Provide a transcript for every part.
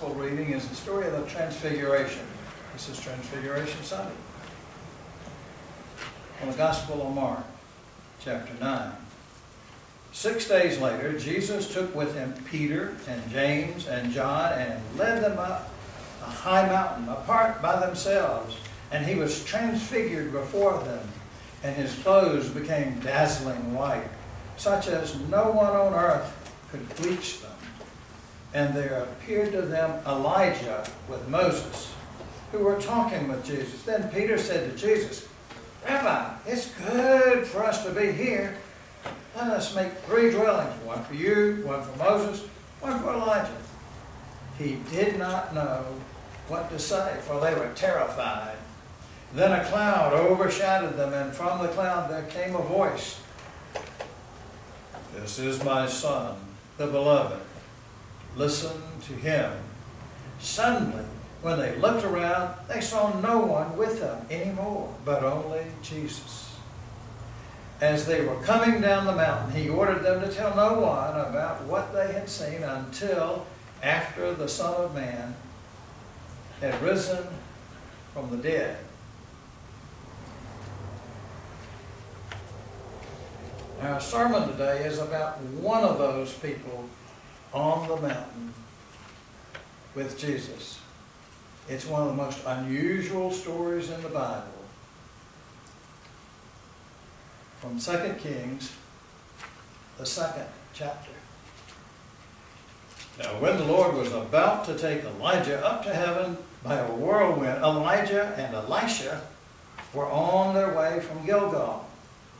Gospel reading is the story of the Transfiguration. This is Transfiguration Sunday. From the Gospel of Mark, chapter 9. 6 days later, Jesus took with him Peter and James and John and led them up a high mountain apart by themselves. And he was transfigured before them, and his clothes became dazzling white, such as no one on earth could bleach them. And there appeared to them Elijah with Moses, who were talking with Jesus. Then Peter said to Jesus, "Rabbi, it's good for us to be here. Let us make three dwellings, one for you, one for Moses, one for Elijah." He did not know what to say, for they were terrified. Then a cloud overshadowed them, and from the cloud there came a voice, "This is my Son, the Beloved. Listen to him." Suddenly, when they looked around, they saw no one with them anymore, but only Jesus. As they were coming down the mountain, he ordered them to tell no one about what they had seen until after the Son of Man had risen from the dead. Our sermon today is about one of those people on the mountain with Jesus. It's one of the most unusual stories in the Bible. From 2 Kings, the 2nd chapter. Now when the Lord was about to take Elijah up to heaven by a whirlwind, Elijah and Elisha were on their way from Gilgal.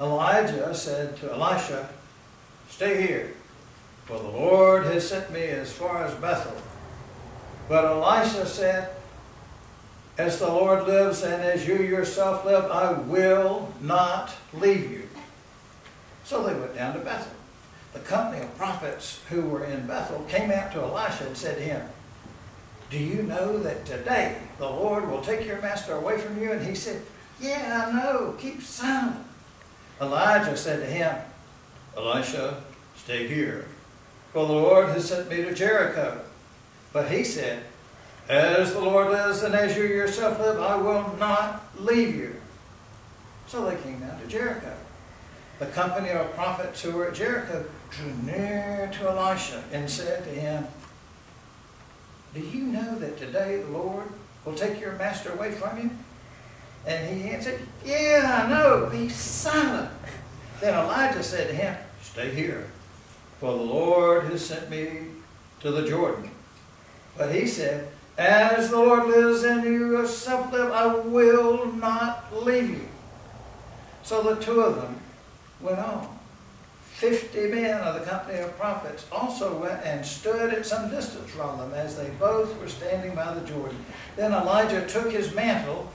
Elijah said to Elisha, "Stay here, for the Lord has sent me as far as Bethel." But Elisha said, "As the Lord lives and as you yourself live, I will not leave you." So they went down to Bethel. The company of prophets who were in Bethel came out to Elisha and said to him, "Do you know that today the Lord will take your master away from you?" And he said, "Yeah, I know. Keep silent." Elijah said to him, "Elisha, stay here, for the Lord has sent me to Jericho." But he said, "As the Lord lives and as you yourself live, I will not leave you." So they came down to Jericho. The company of prophets who were at Jericho drew near to Elisha and said to him, "Do you know that today the Lord will take your master away from you?" And he answered, "Yeah, I know. Be silent." Then Elijah said to him, "Stay here, for the Lord has sent me to the Jordan." But he said, "As the Lord lives and you yourself live, I will not leave you." So the two of them went on. 50 men of the company of prophets also went and stood at some distance from them as they both were standing by the Jordan. Then Elijah took his mantle,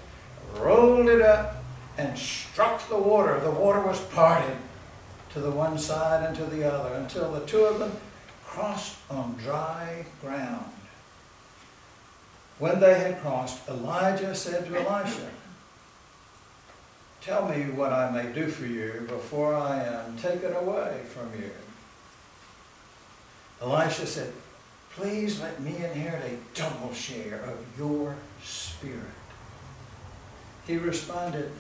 rolled it up, and struck the water. The water was parted to the one side and to the other until the two of them crossed on dry ground. When they had crossed, Elijah said to Elisha, "Tell me what I may do for you before I am taken away from you." Elisha said, "Please let me inherit a double share of your spirit." He responded,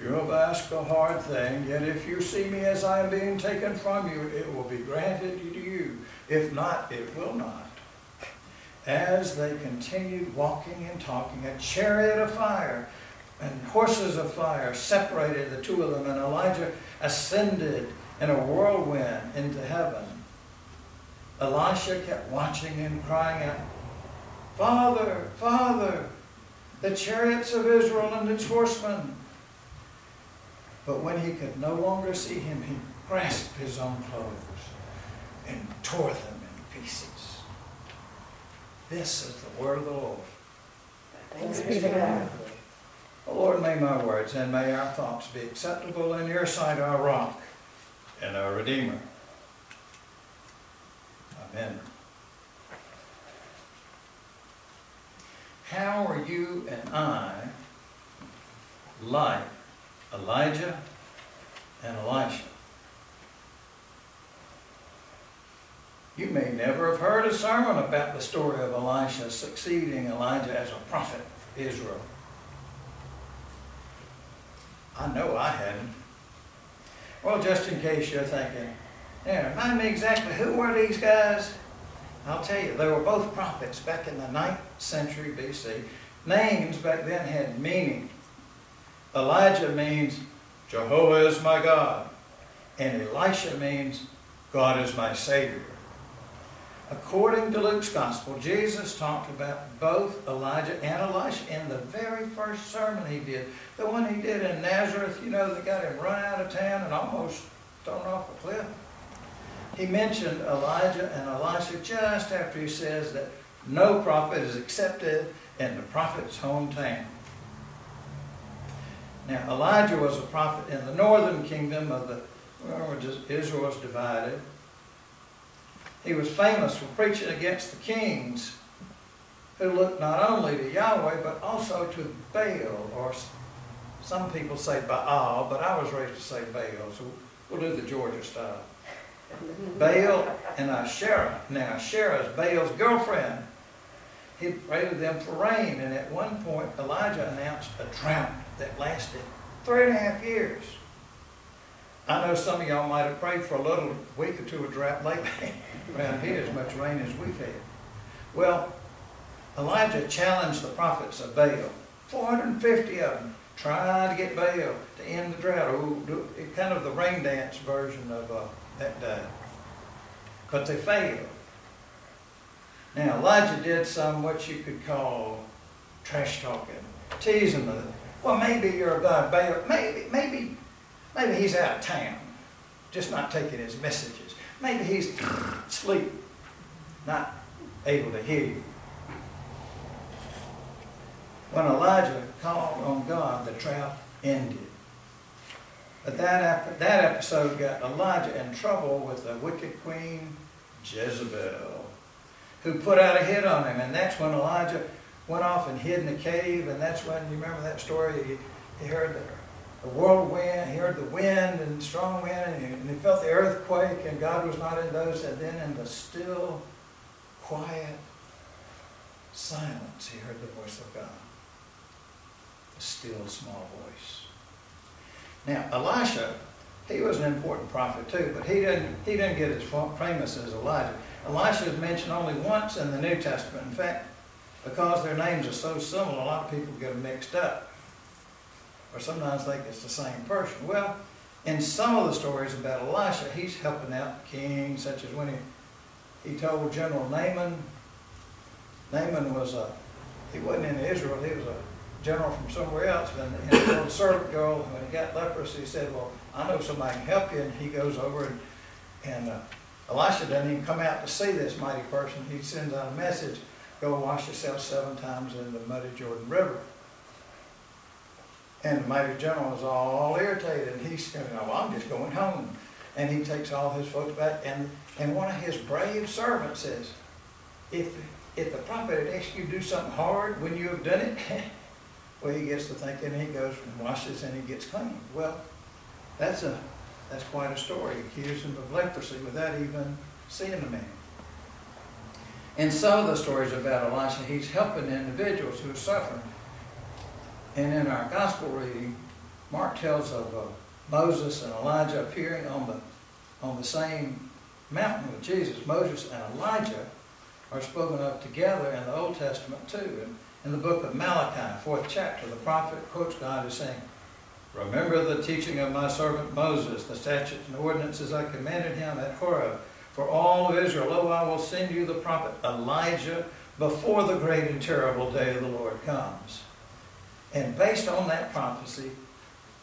"You have asked a hard thing, yet if you see me as I am being taken from you, it will be granted to you. If not, it will not." As they continued walking and talking, a chariot of fire and horses of fire separated the two of them, and Elijah ascended in a whirlwind into heaven. Elisha kept watching and crying out, "Father, Father, the chariots of Israel and its horsemen." But when he could no longer see him, he grasped his own clothes and tore them in pieces. This is the word of the Lord. Thanks be to God. O Lord, may my words and may our thoughts be acceptable in your sight, our rock and our Redeemer. Amen. How are you and I like Elijah and Elisha? You may never have heard a sermon about the story of Elisha succeeding Elijah as a prophet of Israel. I know I hadn't. Well, just in case you're thinking, yeah, remind me exactly who were these guys? I'll tell you, they were both prophets back in the 9th century BC. Names back then had meaning. Elijah means, Jehovah is my God. And Elisha means, God is my Savior. According to Luke's Gospel, Jesus talked about both Elijah and Elisha in the very first sermon he did. The one he did in Nazareth, you know, that got him run out of town and almost thrown off a cliff. He mentioned Elijah and Elisha just after he says that no prophet is accepted in the prophet's hometown. Now, Elijah was a prophet in the northern kingdom of the, well, Israel was divided. He was famous for preaching against the kings who looked not only to Yahweh, but also to Baal, or some people say Baal, but I was raised to say Baal, so we'll do the Georgia style. Baal and Asherah. Now, Asherah is Baal's girlfriend. He prayed to them for rain, and at one point, Elijah announced a drought that lasted 3.5 years. I know some of y'all might have prayed for a little week or two of drought lately around here, as much rain as we've had. Well, Elijah challenged the prophets of Baal. 450 of them tried to get Baal to end the drought. Ooh, kind of the rain dance version of that day. But they failed. Now, Elijah did some what you could call trash talking, teasing them. Well, maybe you're above Baal. Maybe he's out of town, just not taking his messages. Maybe he's asleep, not able to hear you. When Elijah called on God, the drought ended. But that episode got Elijah in trouble with the wicked queen, Jezebel, who put out a hit on him. And that's when Elijah went off and hid in a cave. And that's when, you remember that story, he heard the whirlwind, he heard the wind and strong wind, and he felt the earthquake, and God was not in those. And then in the still, quiet silence, he heard the voice of God, the still, small voice. Now, Elisha, he was an important prophet too, but he didn't get as famous as Elijah. Elisha is mentioned only once in the New Testament. In fact, because their names are so similar, a lot of people get them mixed up. Or sometimes think it's the same person. Well, in some of the stories about Elisha, he's helping out the king, such as when he told General Naaman. Naaman he wasn't in Israel, he was a general from somewhere else. And he told a servant girl, when he got leprosy, he said, well, I know somebody can help you. And he goes over, and Elisha doesn't even come out to see this mighty person. He sends out a message, go wash yourself 7 times in the muddy Jordan River. And the mighty general is all irritated. And he's going, well, I'm just going home. And he takes all his folks back. And one of his brave servants says, if the prophet had asked you to do something hard, wouldn't you have done it? Well, he gets to thinking, he goes and washes, and he gets clean. Well, that's quite a story. He accused him of leprosy without even seeing the man. In some of the stories about Elisha, he's helping individuals who are suffering. And in our gospel reading, Mark tells of Moses and Elijah appearing on the same mountain with Jesus. Moses and Elijah are spoken of together in the Old Testament too. And in the book of Malachi, 4th chapter, the prophet quotes God as saying, remember the teaching of my servant Moses, the statutes and ordinances I commanded him at Horeb for all of Israel. Oh, I will send you the prophet Elijah before the great and terrible day of the Lord comes. And based on that prophecy,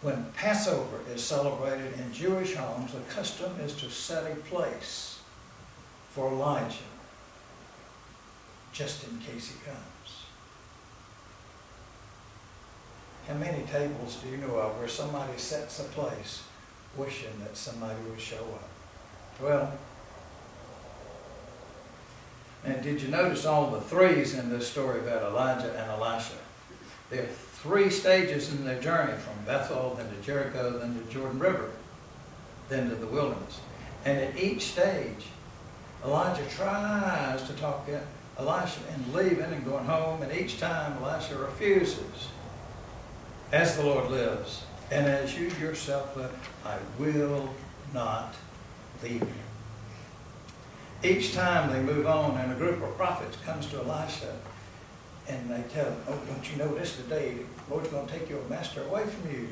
when Passover is celebrated in Jewish homes, the custom is to set a place for Elijah, just in case he comes. How many tables do you know of where somebody sets a place wishing that somebody would show up? Well, and did you notice all the threes in this story about Elijah and Elisha? There are 3 stages in their journey, from Bethel, then to Jericho, then to Jordan River, then to the wilderness. And at each stage, Elijah tries to talk Elisha into leaving and going home, and each time Elisha refuses. As the Lord lives, and as you yourself live, I will not leave you. Each time they move on, and a group of prophets comes to Elisha, and they tell him, oh, don't you know this today? The Lord's going to take your master away from you.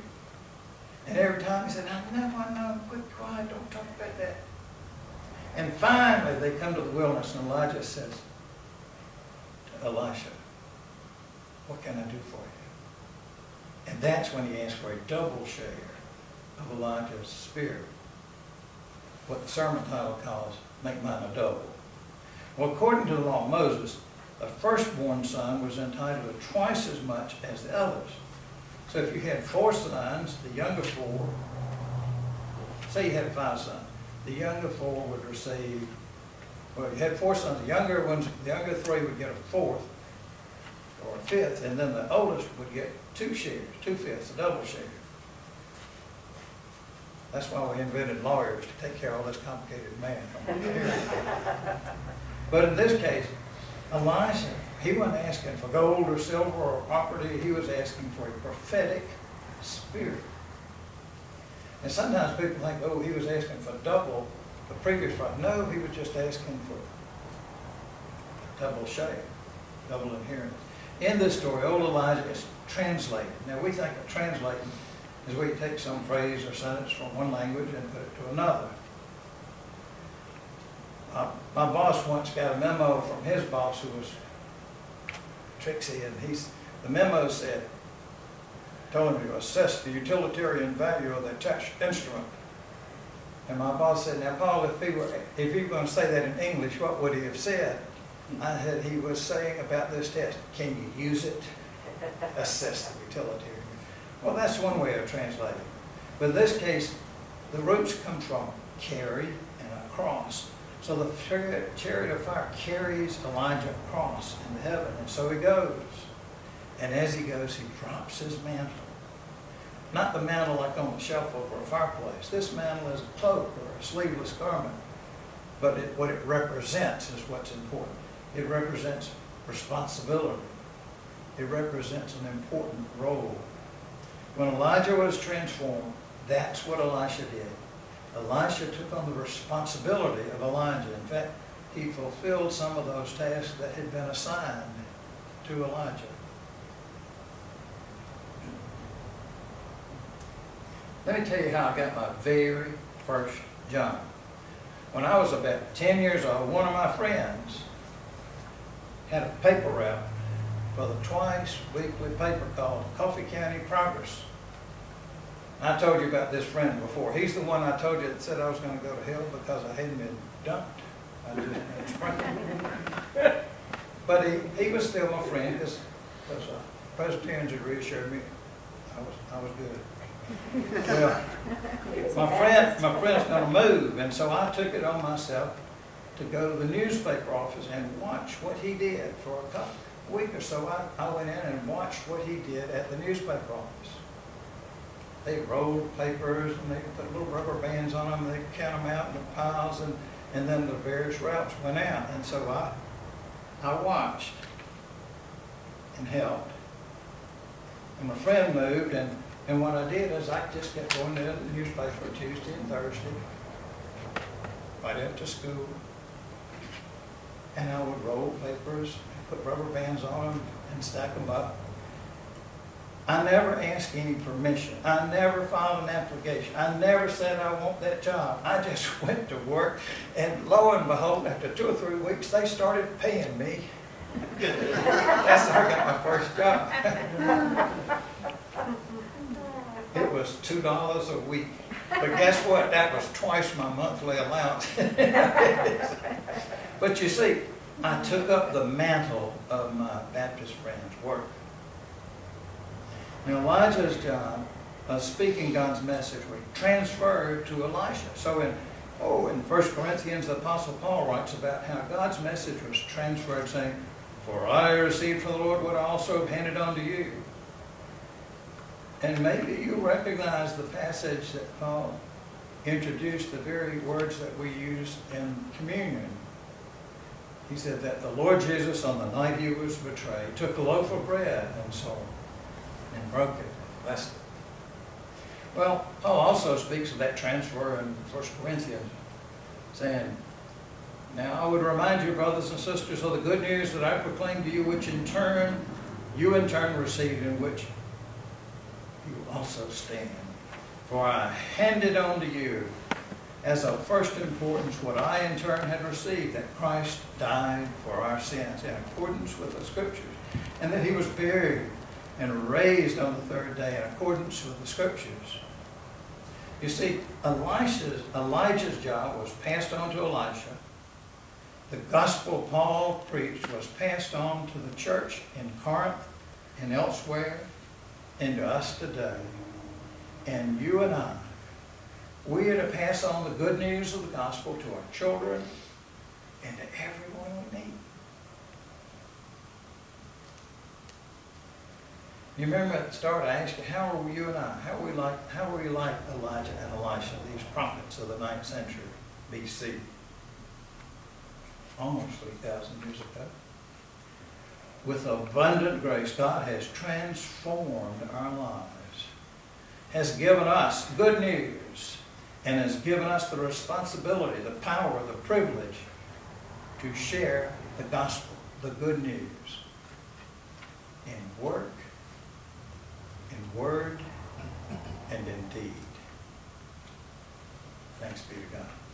And every time he said, I know, quit quiet, don't talk about that. And finally, they come to the wilderness, and Elijah says to Elisha, what can I do for you? And that's when he asked for a double share of Elijah's spirit, what the sermon title calls, make mine a double. Well, according to the law of Moses, the firstborn son was entitled to twice as much as the others. So if you had four sons, the younger four, say you had five sons, the younger four would receive, well, you had four sons, the younger three would get a fourth or a fifth, and then the oldest would get two shares, two-fifths, a double share. That's why we invented lawyers, to take care of all this complicated math. But in this case, Elisha, he wasn't asking for gold or silver or property. He was asking for a prophetic spirit. And sometimes people think, oh, he was asking for double the previous part. No, he was just asking for double share, double inheritance. In this story, old Elijah is translated. Now, we think of translating is where you take some phrase or sentence from one language and put it to another. My boss once got a memo from his boss who was tricksy, and the memo said, told him to assess the utilitarian value of the touch instrument. And my boss said, now Paul, if he were going to say that in English, what would he have said? I said, he was saying about this test, can you use it? Assess the utilitarian. Well, that's one way of translating. But in this case, the roots come from carry and across. So the chariot of fire carries Elijah across into heaven, and so he goes. And as he goes, he drops his mantle. Not the mantle like on the shelf over a fireplace. This mantle is a cloak or a sleeveless garment. But what it represents is what's important. It represents responsibility. It represents an important role. When Elijah was transformed, that's what Elisha did. Elisha took on the responsibility of Elijah. In fact, he fulfilled some of those tasks that had been assigned to Elijah. Let me tell you how I got my very first job. When I was about 10 years old, one of my friends had a paper route for the twice-weekly paper called Coffee County Progress. I told you about this friend before. He's the one I told you that said I was going to go to hell because I hadn't been dumped. I just had sprinkled. But he was still my friend because Presbyterians had reassured me I was good. Well, my friend's going to move, and so I took it on myself to go to the newspaper office and watch what he did for a couple week or so. I went in and watched what he did at the newspaper office. They rolled papers, and they put little rubber bands on them, and they count them out in the piles, and then the various routes went out. And so I watched and helped. And my friend moved, and what I did is I just kept going to the newspaper Tuesday and Thursday, right after school, and I would roll papers, put rubber bands on them, and stack them up. I never asked any permission. I never filed an application. I never said I want that job. I just went to work, and lo and behold, after 2 or 3 weeks, they started paying me. That's how I got my first job. It was $2 a week. But guess what? That was twice my monthly allowance. But you see, I took up the mantle of my Baptist friend's work. And Elijah's job of speaking God's message was transferred to Elisha. So in 1 Corinthians, the Apostle Paul writes about how God's message was transferred, saying, for I received from the Lord what I also have handed on to you. And maybe you recognize the passage that Paul introduced, the very words that we use in communion He said that the Lord Jesus, on the night he was betrayed, took a loaf of bread and salt and broke it and blessed it. Well, Paul also speaks of that transfer in 1 Corinthians, saying, "Now I would remind you, brothers and sisters, of the good news that I proclaimed to you, which you in turn received, in which you also stand. For I handed on to you as of first importance what I in turn had received, that Christ died for our sins in accordance with the Scriptures, and that he was buried and raised on the third day in accordance with the Scriptures." You see, Elijah's job was passed on to Elisha. The gospel Paul preached was passed on to the church in Corinth and elsewhere, and to us today. And you and I, we are to pass on the good news of the gospel to our children and to everyone we meet. You remember at the start I asked you, how are you like Elijah and Elisha, these prophets of the 9th century B.C., almost 3,000 years ago? With abundant grace, God has transformed our lives, has given us good news, and has given us the responsibility, the power, the privilege to share the gospel, the good news, in work, in word, and in deed. Thanks be to God.